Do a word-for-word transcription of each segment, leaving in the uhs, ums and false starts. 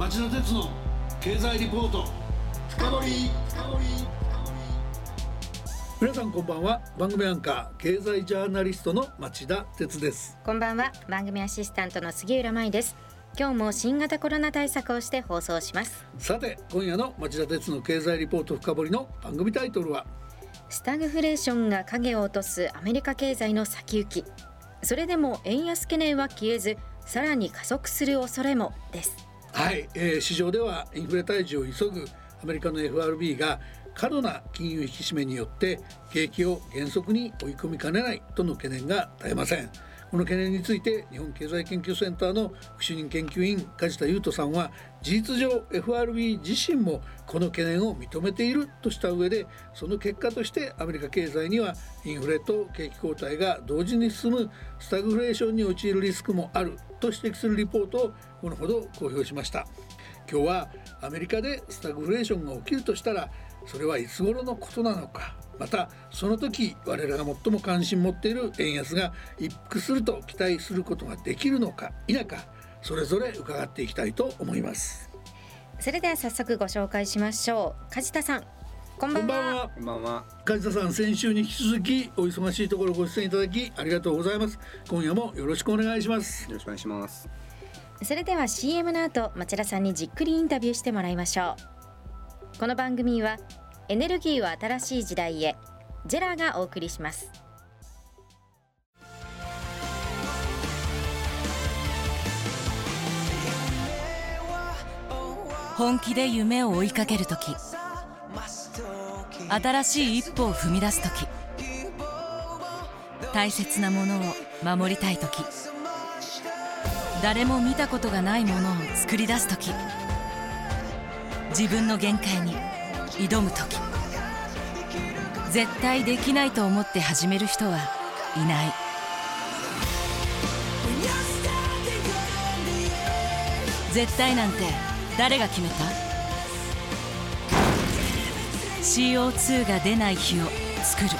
町田鉄の経済リポート深掘り。皆さんこんばんは。番組アンカー経済ジャーナリストの町田鉄です。こんばんは。番組アシスタントの杉浦舞です。今日も新型コロナ対策をして放送します。さて、今夜の町田鉄の経済リポート深掘りの番組タイトルは、スタグフレーションが影を落とすアメリカ経済の先行き、それでも円安懸念は消えず、さらに加速する恐れもです。はい、えー、市場ではインフレ退治を急ぐアメリカの エフアールビー が過度な金融引き締めによって景気を減速に追い込みかねないとの懸念が絶えません。この懸念について日本経済研究センターの副主任研究員梶田裕斗さんは、事実上 エフアールビー 自身もこの懸念を認めているとした上で、その結果としてアメリカ経済にはインフレと景気後退が同時に進むスタグフレーションに陥るリスクもあると指摘するリポートをこのほど公表しました。今日はアメリカでスタグフレーションが起きるとしたら、それはいつ頃のことなのか、またその時我らが最も関心持っている円安が一服すると期待することができるのか否か、それぞれ伺っていきたいと思います。それでは早速ご紹介しましょう。梶田さんこんばんは。こんばんは。梶田さん、先週に引き続きお忙しいところご出演いただきありがとうございます。今夜もよろしくお願いします。よろしくお願いします。それでは シーエム の後、町田さんにじっくりインタビューしてもらいましょう。この番組はエネルギーは新しい時代へ、ジェラ がお送りします。本気で夢を追いかけるとき、新しい一歩を踏み出すとき、大切なものを守りたいとき、誰も見たことがないものを作り出すとき、自分の限界に挑む時、絶対できないと思って始める人はいない。絶対なんて誰が決めた？ シーオーツー が出ない日を作る。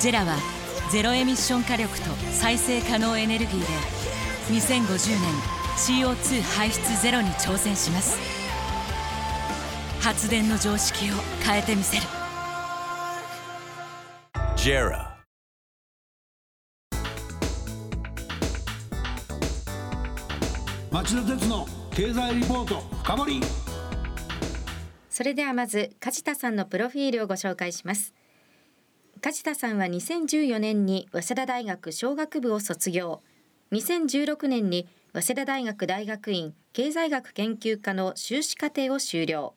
ジェラ はゼロエミッション火力と再生可能エネルギーでにせんごじゅうねん シーオーツー 排出ゼロに挑戦します。発電の常識を変えてみせる。 ジェラ 町田鉄の経済リポート深掘り。それではまず梶田さんのプロフィールをご紹介します。梶田さんはにせんじゅうよねんに早稲田大学商学部を卒業、にせんじゅうろくねんに早稲田大学大学院経済学研究科の修士課程を修了、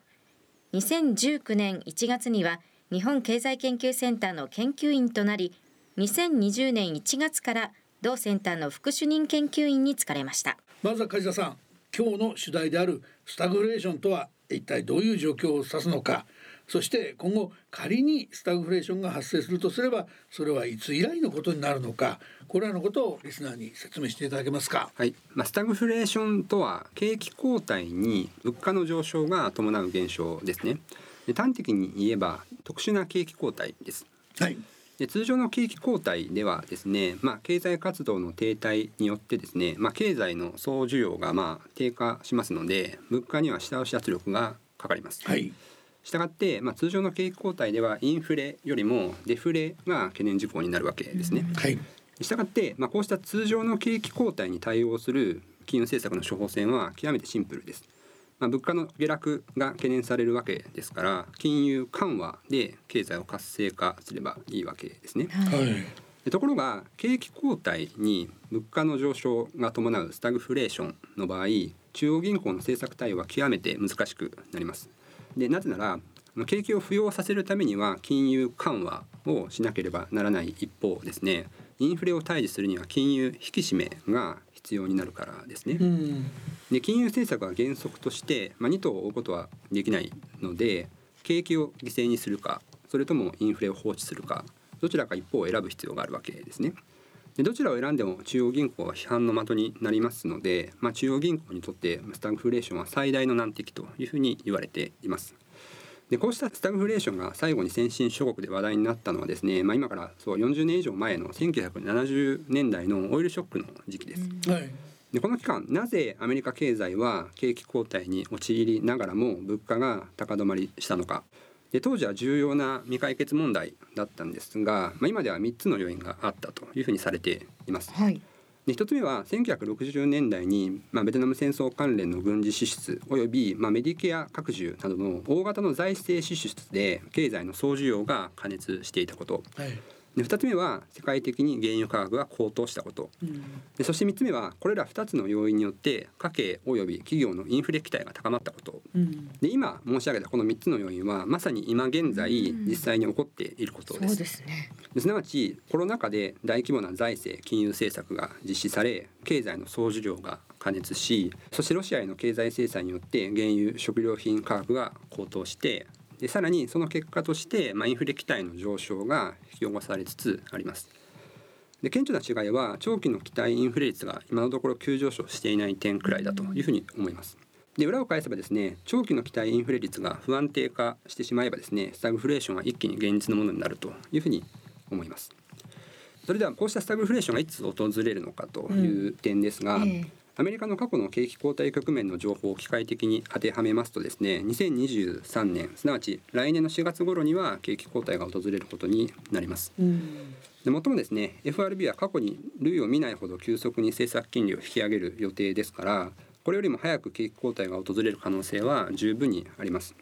にせんじゅうきゅうねんいちがつには日本経済研究センターの研究員となり、にせんにじゅうねんいちがつから同センターの副主任研究員に就かれました。まずは梶田さん、今日の主題であるスタグフレーションとは一体どういう状況を指すのか、そして今後仮にスタグフレーションが発生するとすれば、それはいつ以来のことになるのか、これらのことをリスナーに説明していただけますか。はい、まあ、スタグフレーションとは景気後退に物価の上昇が伴う現象ですね。で、端的に言えば特殊な景気後退です。はい、で通常の景気後退ではですね、まあ、経済活動の停滞によってですね、まあ、経済の総需要がまあ低下しますので、物価には下押し圧力がかかります。はい、したがって、まあ、通常の景気後退ではインフレよりもデフレが懸念事項になるわけですね。はい、したがって、まあ、こうした通常の景気後退に対応する金融政策の処方箋は極めてシンプルです。まあ、物価の下落が懸念されるわけですから、金融緩和で経済を活性化すればいいわけですね。はい、でところが景気後退に物価の上昇が伴うスタグフレーションの場合、中央銀行の政策対応は極めて難しくなります。でなぜなら景気を浮揚させるためには金融緩和をしなければならない一方ですね、インフレを対峙するには金融引き締めが必要になるからですね。うん、で金融政策は原則として、まあ、に頭を追うことはできないので、景気を犠牲にするか、それともインフレを放置するか、どちらか一方を選ぶ必要があるわけですね。でどちらを選んでも中央銀行は批判の的になりますので、まあ、中央銀行にとってスタグフレーションは最大の難敵というふうに言われています。でこうしたスタグフレーションが最後に先進諸国で話題になったのはですね、まあ、今からそうよんじゅうねん以上前のせんきゅうひゃくななじゅうねんだいのオイルショックの時期です。はい、でこの期間、なぜアメリカ経済は景気後退に陥りながらも物価が高止まりしたのか。で当時は重要な未解決問題だったんですが、まあ、今ではみっつの要因があったというふうにされています、はい。でひとつめはせんきゅうひゃくろくじゅうねんだいに、まあ、ベトナム戦争関連の軍事支出および、まあ、メディケア拡充などの大型の財政支出で経済の総需要が過熱していたこと、はい。でふたつめは世界的に原油価格が高騰したこと、うん、でそしてみっつめはこれらふたつの要因によって家計および企業のインフレ期待が高まったこと、うん、で今申し上げたこのみっつの要因はまさに今現在実際に起こっていることです、うん、そうですね。すなわちコロナ禍で大規模な財政金融政策が実施され経済の総需要が過熱し、そしてロシアへの経済制裁によって原油食料品価格が高騰して、でさらにその結果として、まあ、インフレ期待の上昇が引き起こされつつあります。で顕著な違いは長期の期待インフレ率が今のところ急上昇していない点くらいだというふうに思います。で裏を返せばですね、長期の期待インフレ率が不安定化してしまえばですね、スタグフレーションは一気に現実のものになるというふうに思います。それではこうしたスタグフレーションがいつ訪れるのかという点ですが、うんええアメリカの過去の景気後退局面の情報を機械的に当てはめますとですね、にせんにじゅうさんねん、すなわち来年のしがつ頃には景気後退が訪れることになります。うん、でもっともですね、エフアールビー は過去に類を見ないほど急速に政策金利を引き上げる予定ですから、これよりも早く景気後退が訪れる可能性は十分にあります。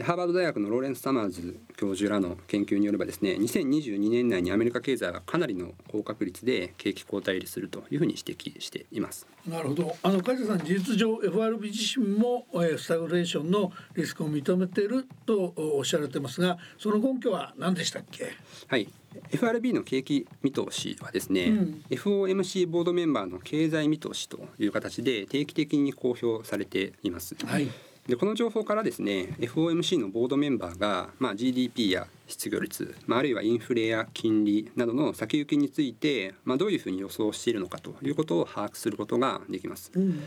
ハーバード大学のローレンス・サマーズ教授らの研究によればですね、にせんにじゅうにねんだいにアメリカ経済はかなりの高確率で景気後退するというふうに指摘しています。なるほど。あの梶田さん、事実上 エフアールビー 自身もスタグフレーションのリスクを認めているとおっしゃられてますが、その根拠は何でしたっけ？はい、エフアールビー の景気見通しはですね、うん、エフオーエムシー ボードメンバーの経済見通しという形で定期的に公表されています。はい。でこの情報からですね、 エフオーエムシー のボードメンバーが、まあ、ジーディーピー や失業率、まあ、あるいはインフレや金利などの先行きについて、まあ、どういうふうに予想しているのかということを把握することができます、うん、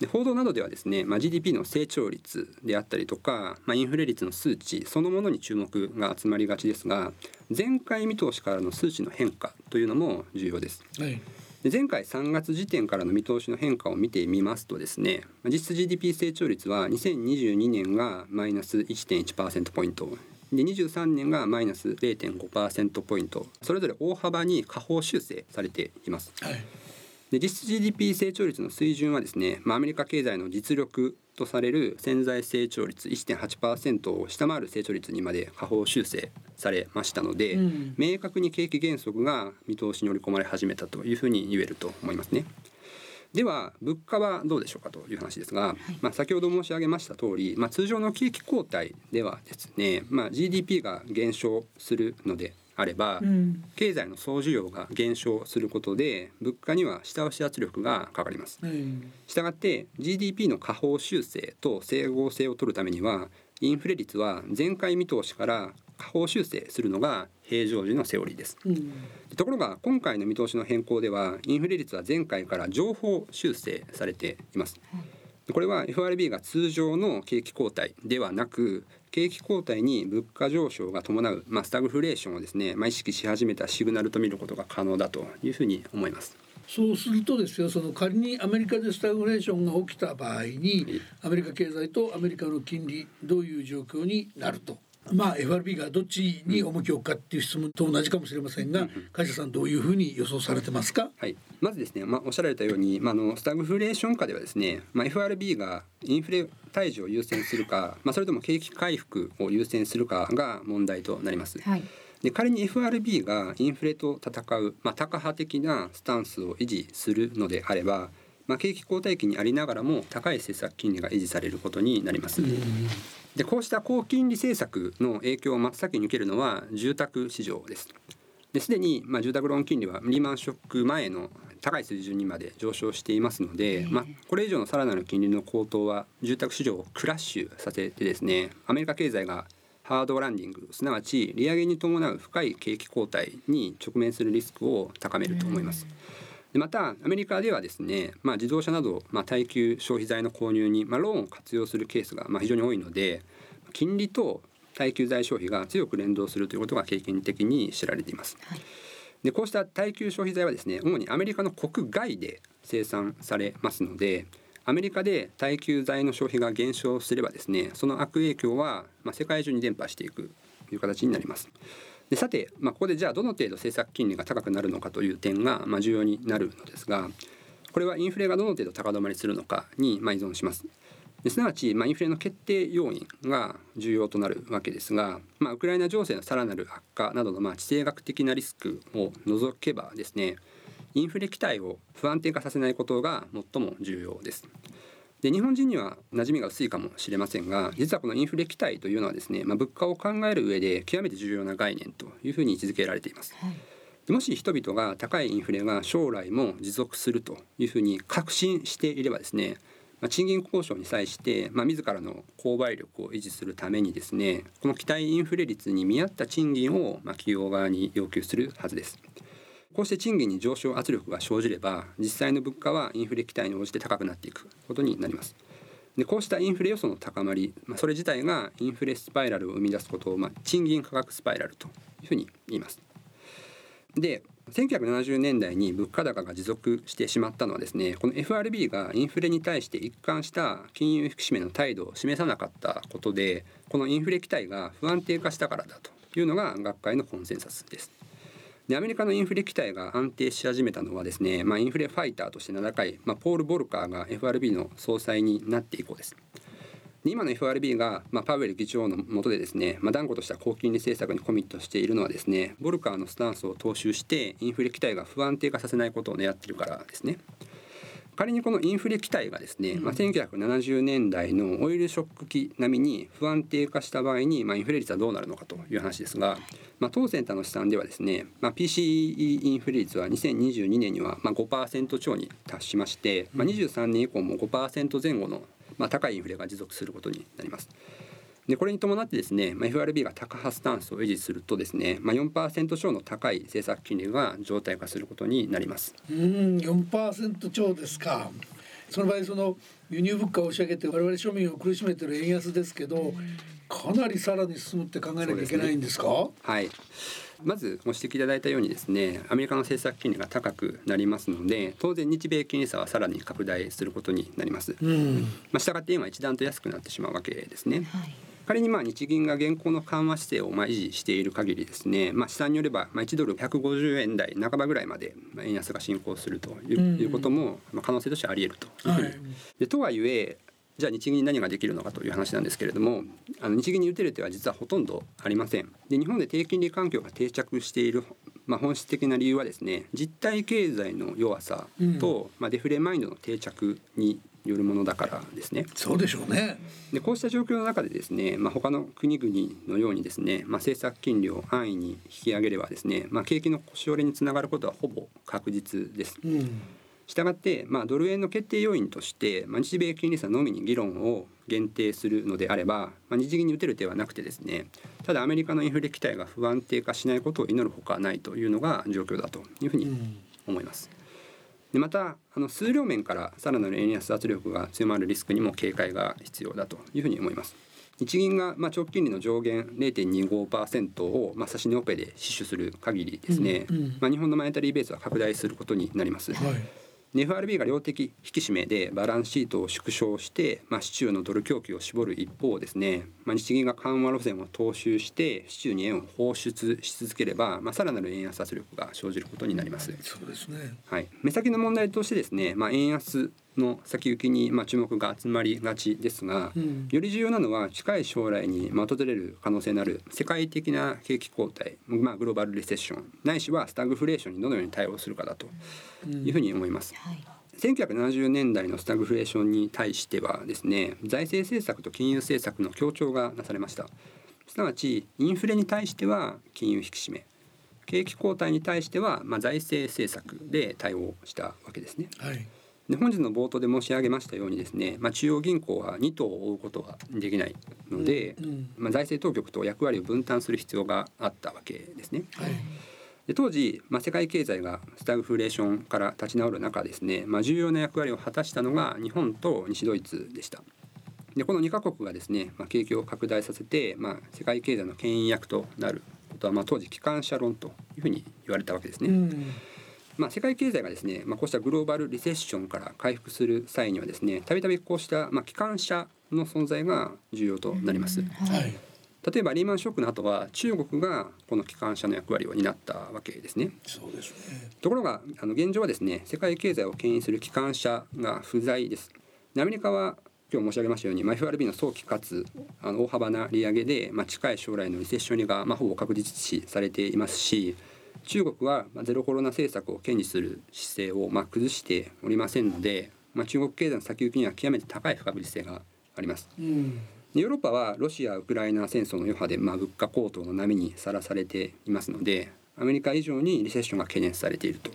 で報道などではですね、まあ、ジーディーピー の成長率であったりとか、まあ、インフレ率の数値そのものに注目が集まりがちですが、前回見通しからの数値の変化というのも重要です、はい。で前回さんがつ時点からの見通しの変化を見てみますとですね、実質 ジーディーピー 成長率はにせんにじゅうにねんがマイナス いってんいちパーセント ポイントでにじゅうさんねんがマイナス れいてんごパーセント ポイント、それぞれ大幅に下方修正されています、はい。で実質 ジーディーピー 成長率の水準はですね、まあ、アメリカ経済の実力とされる潜在成長率 いってんはちパーセント を下回る成長率にまで下方修正されましたので、うん、明確に景気減速が見通しに織り込まれ始めたというふうに言えると思いますね。では物価はどうでしょうかという話ですが、はい。まあ、先ほど申し上げました通り、まあ、通常の景気後退ではですね、まあ、ジーディーピー が減少するのであれば、うん、経済の総需要が減少することで物価には下押し圧力がかかります、うん、したがって ジーディーピー の下方修正と整合性を取るためにはインフレ率は前回見通しから下方修正するのが平常時のセオリーです、うん、ところが今回の見通しの変更ではインフレ率は前回から上方修正されています、うん。これは エフアールビー が通常の景気後退ではなく景気後退に物価上昇が伴う、まあ、スタグフレーションをですね、まあ、意識し始めたシグナルと見ることが可能だというふうに思います。そうするとですよ、その仮にアメリカでスタグフレーションが起きた場合にアメリカ経済とアメリカの金利どういう状況になると、まあ、エフアールビー がどっちに重きを置くかっていう質問と同じかもしれませんが、梶田さん、どういうふうに予想されてますか？はい、まずですね、まあ、おっしゃられたように、まあ、のスタグフレーション下ではですね、まあ、エフアールビー がインフレ退治を優先するか、まあ、それとも景気回復を優先するかが問題となります、はい。で仮に エフアールビー がインフレと戦う、まあ、タカ派的なスタンスを維持するのであれば、まあ、景気後退期にありながらも高い政策金利が維持されることになります。でこうした高金利政策の影響を真っ先に受けるのは住宅市場です。すでに、まあ、住宅ローン金利はリーマンショック前の高い水準にまで上昇していますので、まあ、これ以上のさらなる金利の高騰は住宅市場をクラッシュさせてですね、アメリカ経済がハードランディング、すなわち利上げに伴う深い景気後退に直面するリスクを高めると思います。でまたアメリカではですね、まあ、自動車など、まあ、耐久消費財の購入に、まあ、ローンを活用するケースが、まあ、非常に多いので金利と耐久財消費が強く連動するということが経験的に知られています、はい。でこうした耐久消費財はですね、主にアメリカの国外で生産されますので、アメリカで耐久財の消費が減少すればですね、その悪影響はまあ世界中に伝播していくという形になります。でさて、まあ、ここでじゃあどの程度政策金利が高くなるのかという点がまあ重要になるのですが、これはインフレがどの程度高止まりするのかにまあ依存します。ですなわち、まあ、インフレの決定要因が重要となるわけですが、まあ、ウクライナ情勢のさらなる悪化などのまあ地政学的なリスクを除けばですね、インフレ期待を不安定化させないことが最も重要です。で日本人には馴染みが薄いかもしれませんが、実はこのインフレ期待というのはですね、まあ、物価を考える上で極めて重要な概念というふうに位置づけられています。はい、もし人々が高いインフレが将来も持続するというふうに確信していればですね、まあ、賃金交渉に際して、まあ、自らの購買力を維持するためにですね、この期待インフレ率に見合った賃金を、まあ、企業側に要求するはずです。こうして賃金に上昇圧力が生じれば、実際の物価はインフレ期待に応じて高くなっていくことになります。でこうしたインフレ予想の高まり、まあ、それ自体がインフレスパイラルを生み出すことを、まあ、賃金価格スパイラルというふうに言います。でせんきゅうひゃくななじゅうねんだいに物価高が持続してしまったのはですね、この エフアールビー がインフレに対して一貫した金融引き締めの態度を示さなかったことで、このインフレ期待が不安定化したからだというのが学会のコンセンサスです。でアメリカのインフレ期待が安定し始めたのはですね、まあ、インフレファイターとしてななかい、まあ、ポール・ボルカーが エフアールビー の総裁になって以降です。で今の エフアールビー が、まあ、パウエル議長の下でですね、まあ、断固とした高金利政策にコミットしているのはですね、ボルカーのスタンスを踏襲してインフレ期待が不安定化させないことを狙っているからですね。仮にこのインフレ期待がですね、まあ、せんきゅうひゃくななじゅうねんだいのオイルショック期並みに不安定化した場合に、まあ、インフレ率はどうなるのかという話ですが、まあ、当センターの試算ではですね、まあ、ピーシーイー インフレ率はにせんにじゅうにねんにはまあ ごパーセント 超に達しまして、まあ、にじゅうさんねん以降も ごパーセントぜん後のまあ高いインフレが持続することになります。でこれに伴ってですね、まあ、エフアールビー が高波スタンスを維持するとですね、まあ、よんパーセント 超の高い政策金利が常態化することになります。うーん よんパーセント 超ですか。その場合、その輸入物価を押し上げて我々庶民を苦しめている円安ですけど、かなりさらに進むって考えなきゃいけないんですか。そうですね、はい、まずご指摘いただいたようにですね、アメリカの政策金利が高くなりますので、当然日米金利差はさらに拡大することになります。うん、まあ、したがって円は一段と安くなってしまうわけですね。はい、仮にまあ日銀が現行の緩和姿勢をまあ維持している限りですね、まあ、試算によればまあいちドルひゃくごじゅうえんだい半ばぐらいまで円安が進行するということも可能性としてあり得るというふうに、はい、でとはいえじゃあ日銀に何ができるのかという話なんですけれども、あの日銀に打てる手は実はほとんどありません。で日本で低金利環境が定着している、まあ、本質的な理由はですね、実体経済の弱さとまあデフレマインドの定着によるものだからですね。そうでしょうね。でこうした状況の中でですね、まあ、他の国々のようにですね、まあ、政策金利を安易に引き上げればですね、まあ、景気の腰折れにつながることはほぼ確実です。うん、したがって、まあ、ドル円の決定要因として、まあ、日米金利差のみに議論を限定するのであれば、まあ、日銀に打てる手はなくてですね、ただアメリカのインフレ期待が不安定化しないことを祈るほかないというのが状況だというふうに思います。うん、でまたあの数量面からさらなる円安圧力が強まるリスクにも警戒が必要だというふうに思います。日銀がまあ長期金利の上限 れいてんにじゅうごパーセント をまあ差し値オペで死守する限りですね、うんうんまあ、日本のマネタリーベースは拡大することになります。はい、エフアールビー が量的引き締めでバランスシートを縮小して、まあ、市中のドル供給を絞る一方ですね、まあ、日銀が緩和路線を踏襲して市中に円を放出し続ければ、まあ、さらなる円安圧力が生じることになります。そうですね、はい、目先の問題としてですね、まあ、円安の先行きにまあ注目が集まりがちですが、うん、より重要なのは近い将来に訪れる可能性のある世界的な景気後退、まあ、グローバルレセッションないしはスタグフレーションにどのように対応するかだというふうに思います。うんはい、せんきゅうひゃくななじゅうねんだいのスタグフレーションに対してはですね、財政政策と金融政策の協調がなされました。すなわちインフレに対しては金融引き締め、景気後退に対してはまあ財政政策で対応したわけですね。はい、で本日の冒頭で申し上げましたようにですね、まあ、中央銀行はに頭を追うことはできないので、うんうんまあ、財政当局と役割を分担する必要があったわけですね。はい、で当時、まあ、世界経済がスタグフレーションから立ち直る中ですね、まあ、重要な役割を果たしたのが日本と西ドイツでした。でこのにカ国がですね、まあ、景気を拡大させて、まあ、世界経済の牽引役となることは、まあ、当時機関車論というふうに言われたわけですね。うんまあ、世界経済がですね、まあ、こうしたグローバルリセッションから回復する際にはですね、たびたびこうした、まあ、機関車の存在が重要となります、はい、例えばリーマンショックの後は中国がこの機関車の役割を担ったわけですね。そうですね。ところがあの現状はですね、世界経済を牽引する機関車が不在です。アメリカは今日申し上げましたように、まあ、エフアールビー の早期かつあの大幅な利上げで、まあ、近い将来のリセッションが、まあ、ほぼ確実視されていますし、中国はゼロコロナ政策を堅持する姿勢をまあ崩しておりませんので、まあ、中国経済の先行きには極めて高い不確実性があります、うん、ヨーロッパはロシア・ウクライナ戦争の余波でまあ物価高騰の波にさらされていますので、アメリカ以上にリセッションが懸念されていると。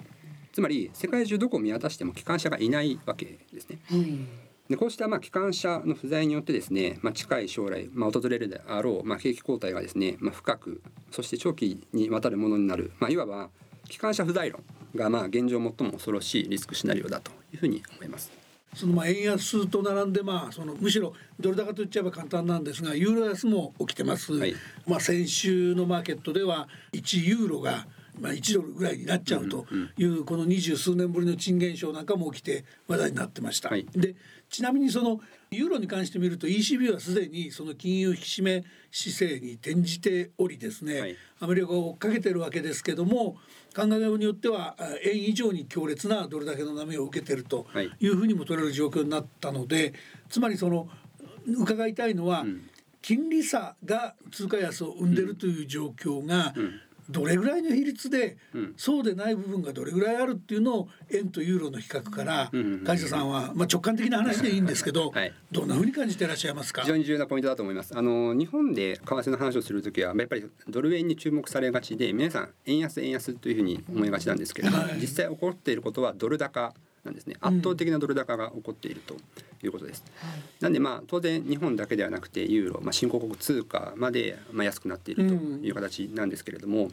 つまり世界中どこを見渡しても機関車がいないわけですね、うん、でこうしたまあ機関車の不在によってですね、まあ、近い将来、まあ、訪れるであろう、まあ、景気後退がですね、まあ、深くそして長期にわたるものになる、まあ、いわば機関車不在論がまあ現状最も恐ろしいリスクシナリオだというふうに思います。そのまあ円安と並んで、まあそのむしろドル高と言っちゃえば簡単なんですが、ユーロ安も起きてます、はい、まあ、先週のマーケットではいちユーロがまあいちドルぐらいになっちゃうという、この二十数年ぶりの珍現象なんかも起きて話題になってました、はい、でちなみにそのユーロに関して見ると イーシービー はすでにその金融引き締め姿勢に転じておりですね、はい、アメリカを追っかけてるわけですけども、考え方によっては円以上に強烈なドル高の波を受けてるというふうにも取れる状況になったので、つまりその伺いたいのは、金利差が通貨安を生んでるという状況がどれぐらいの比率で、うん、そうでない部分がどれぐらいあるっていうのを円とユーロの比較から、うんうんうん、梶田さんは、まあ、直感的な話でいいんですけど、はい、どんなふうに感じていらっしゃいますか。非常に重要なポイントだと思います。あの日本で為替の話をするときはやっぱりドル円に注目されがちで、皆さん円安円安というふうに思いがちなんですけど、はい、実際起こっていることはドル高なんですね。圧倒的なドル高が起こっているということです、うん、なんでまあ当然日本だけではなくてユーロ、まあ、新興国通貨までまあ安くなっているという形なんですけれども、うん、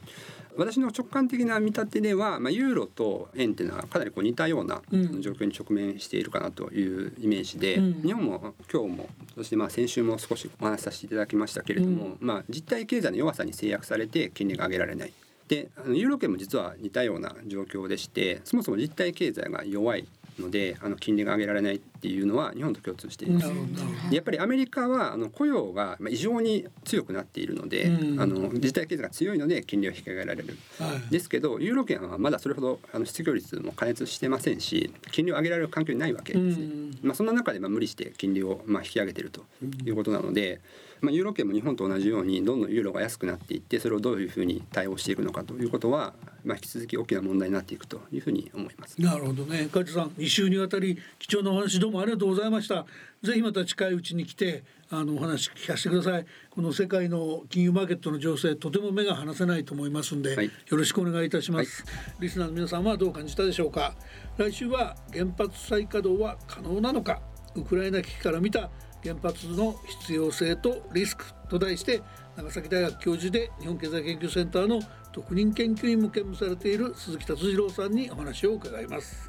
私の直感的な見立てでは、まあ、ユーロと円というのはかなりこう似たような状況に直面しているかなというイメージで、うん、日本も今日もそしてまあ先週も少しお話しさせていただきましたけれども、うん、まあ、実体経済の弱さに制約されて金利が上げられないで、あのユーロ圏も実は似たような状況でして、そもそも実体経済が弱いのであの金利が上げられないっていうのは日本と共通しています。でやっぱりアメリカはあの雇用が異常に強くなっているので、うん、あの実体経済が強いので金利を引き上げられる、はい、ですけどユーロ圏はまだそれほどあの失業率も過熱してませんし、金利を上げられる環境にないわけですね、うん、まあ、そんな中でまあ無理して金利をまあ引き上げているということなので、うん、まあ、ユーロ圏も日本と同じようにどんどんユーロが安くなっていって、それをどういうふうに対応していくのかということは、まあ、引き続き大きな問題になっていくというふうに思います。なるほどね。梶田さん、に週にわたり貴重なお話どうもありがとうございました。ぜひまた近いうちに来てあのお話聞かせてください。この世界の金融マーケットの情勢、とても目が離せないと思いますので、はい、よろしくお願いいたします、はい、リスナーの皆さんはどう感じたでしょうか。来週は原発再稼働は可能なのか、ウクライナ危機から見た原発の必要性とリスクと題して、長崎大学教授で日本経済研究センターの特任研究員も兼務されている鈴木達次郎さんにお話を伺います。